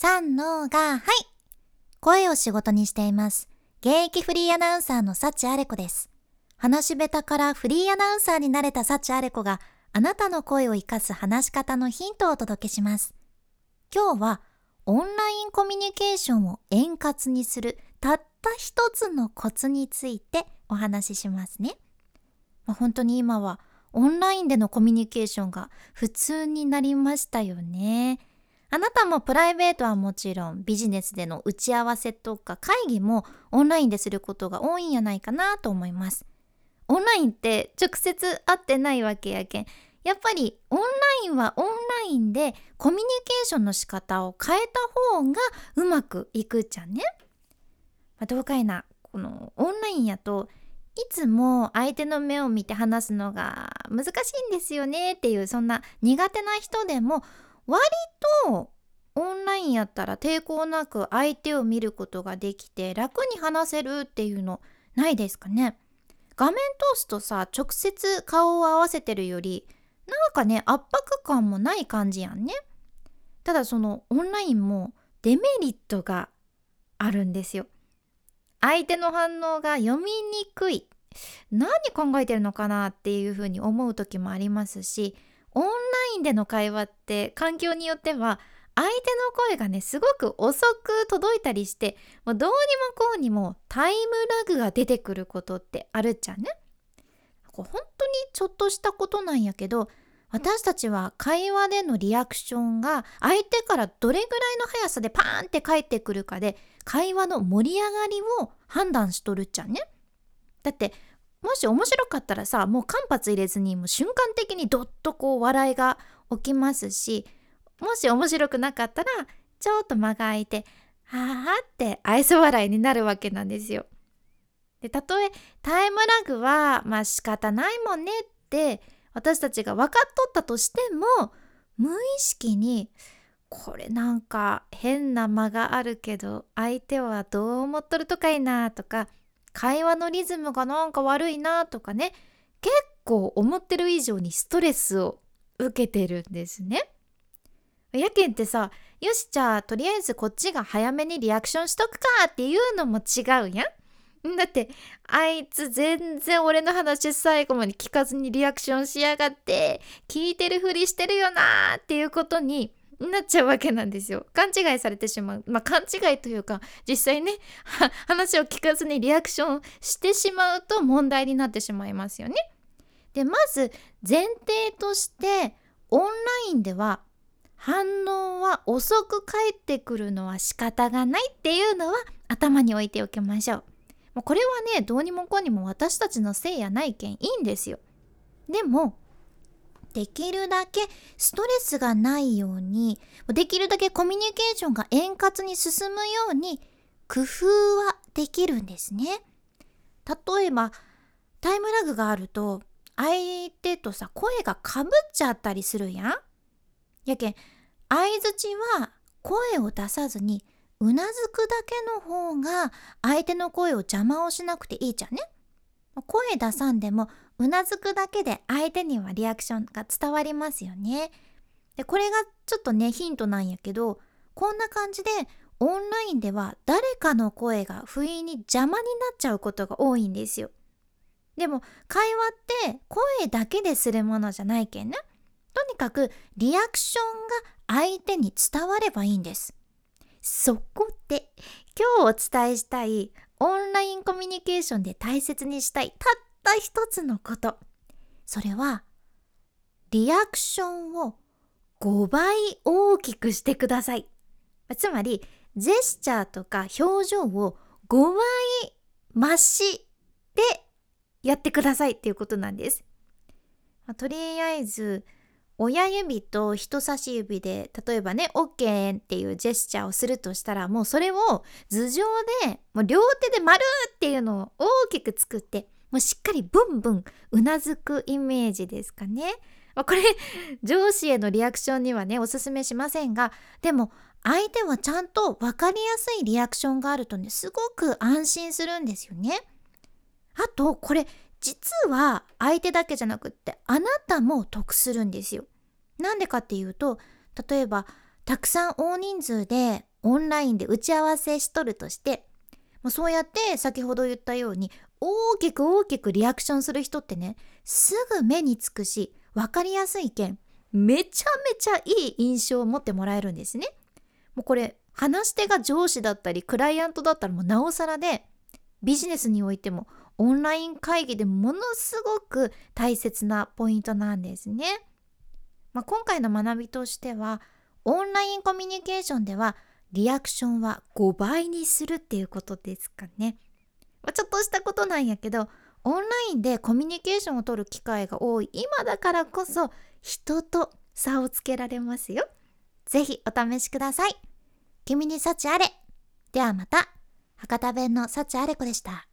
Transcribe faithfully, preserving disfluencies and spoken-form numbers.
三のがはい声を仕事にしています。現役フリーアナウンサーの幸あれ子です。話し下手からフリーアナウンサーになれた幸あれ子が、あなたの声を生かす話し方のヒントをお届けします。今日はオンラインコミュニケーションを円滑にするたった一つのコツについてお話ししますね。まあ、本当に今はオンラインでのコミュニケーションが普通になりましたよね。あなたもプライベートはもちろん、ビジネスでの打ち合わせとか会議もオンラインですることが多いんやないかなと思います。オンラインって直接会ってないわけやけん、やっぱりオンラインはオンラインでコミュニケーションの仕方を変えた方がうまくいくじゃんね。まあ、どうかいな、このオンラインやといつも相手の目を見て話すのが難しいんですよねっていう、そんな苦手な人でも割とオンラインやったら抵抗なく相手を見ることができて楽に話せるっていうのないですかね。画面通すとさ、直接顔を合わせてるよりなんかね、圧迫感もない感じやんね。ただそのオンラインもデメリットがあるんですよ。相手の反応が読みにくい。何考えてるのかなっていうふうに思う時もありますし、オンラインでの会話って環境によっては相手の声がね、すごく遅く届いたりして、もうどうにもこうにもタイムラグが出てくることってあるっちゃね。こう本当にちょっとしたことなんやけど、私たちは会話でのリアクションが相手からどれぐらいの速さでパーンって返ってくるかで、会話の盛り上がりを判断しとるっちゃね。だってもし面白かったらさ、もう間髪入れずにもう瞬間的にどっとこう笑いが起きますし、もし面白くなかったらちょっと間が空いて、はーって愛想笑いになるわけなんですよ。で、たとえタイムラグはまあ仕方ないもんねって私たちが分かっとったとしても、無意識にこれなんか変な間があるけど相手はどう思っとるとかいなとか、会話のリズムがなんか悪いなとかね、結構思ってる以上にストレスを受けてるんですね。やけんってさ、よしじゃあとりあえずこっちが早めにリアクションしとくかっていうのも違うやん。だってあいつ全然俺の話最後まで聞かずにリアクションしやがって、聞いてるふりしてるよなーっていうことになっちゃうわけなんですよ。勘違いされてしまう。まあ勘違いというか、実際ね話を聞かずにリアクションしてしまうと問題になってしまいますよね。で、まず前提としてオンラインでは反応は遅く返ってくるのは仕方がないっていうのは頭に置いておきましょう。これはね、どうにもこうにも私たちのせいやないけんいいんですよ。でもできるだけストレスがないように、できるだけコミュニケーションが円滑に進むように工夫はできるんですね。例えばタイムラグがあると相手とさ、声がかぶっちゃったりするやん。やけん相づちは声を出さずにうなずくだけの方が相手の声を邪魔をしなくていいじゃんね。声出さんでもうなずくだけで相手にはリアクションが伝わりますよね。で、これがちょっとねヒントなんやけど、こんな感じでオンラインでは誰かの声が不意に邪魔になっちゃうことが多いんですよ。でも会話って声だけでするものじゃないけんね。とにかくリアクションが相手に伝わればいいんです。そこで今日お伝えしたいオンラインコミュニケーションで大切にしたいたった一つのこと、それはリアクションをごばい大きくしてください。つまりジェスチャーとか表情をごばい増しでやってくださいっていうことなんです。とりあえず親指と人差し指で、例えばね OK っていうジェスチャーをするとしたら、もうそれを頭上でもう両手で丸っていうのを大きく作って、もうしっかりブンブンうなずくイメージですかね。これ上司へのリアクションにはねおすすめしませんが、でも相手はちゃんと分かりやすいリアクションがあるとね、すごく安心するんですよね。あとこれ実は相手だけじゃなくってあなたも得するんですよ。なんでかっていうと、例えばたくさん大人数でオンラインで打ち合わせしとるとして、そうやって先ほど言ったように大きく大きくリアクションする人ってね、すぐ目につくし分かりやすいけん、めちゃめちゃいい印象を持ってもらえるんですね。もうこれ話し手が上司だったりクライアントだったらもうなおさらで、ビジネスにおいてもオンライン会議でものすごく大切なポイントなんですね。まあ、今回の学びとしては、オンラインコミュニケーションではリアクションはごばいにするっていうことですかね。まあ、ちょっとしたことなんやけど、オンラインでコミュニケーションを取る機会が多い今だからこそ、人と差をつけられますよ。ぜひお試しください。君に幸あれ。ではまた。博多弁の幸あれ子でした。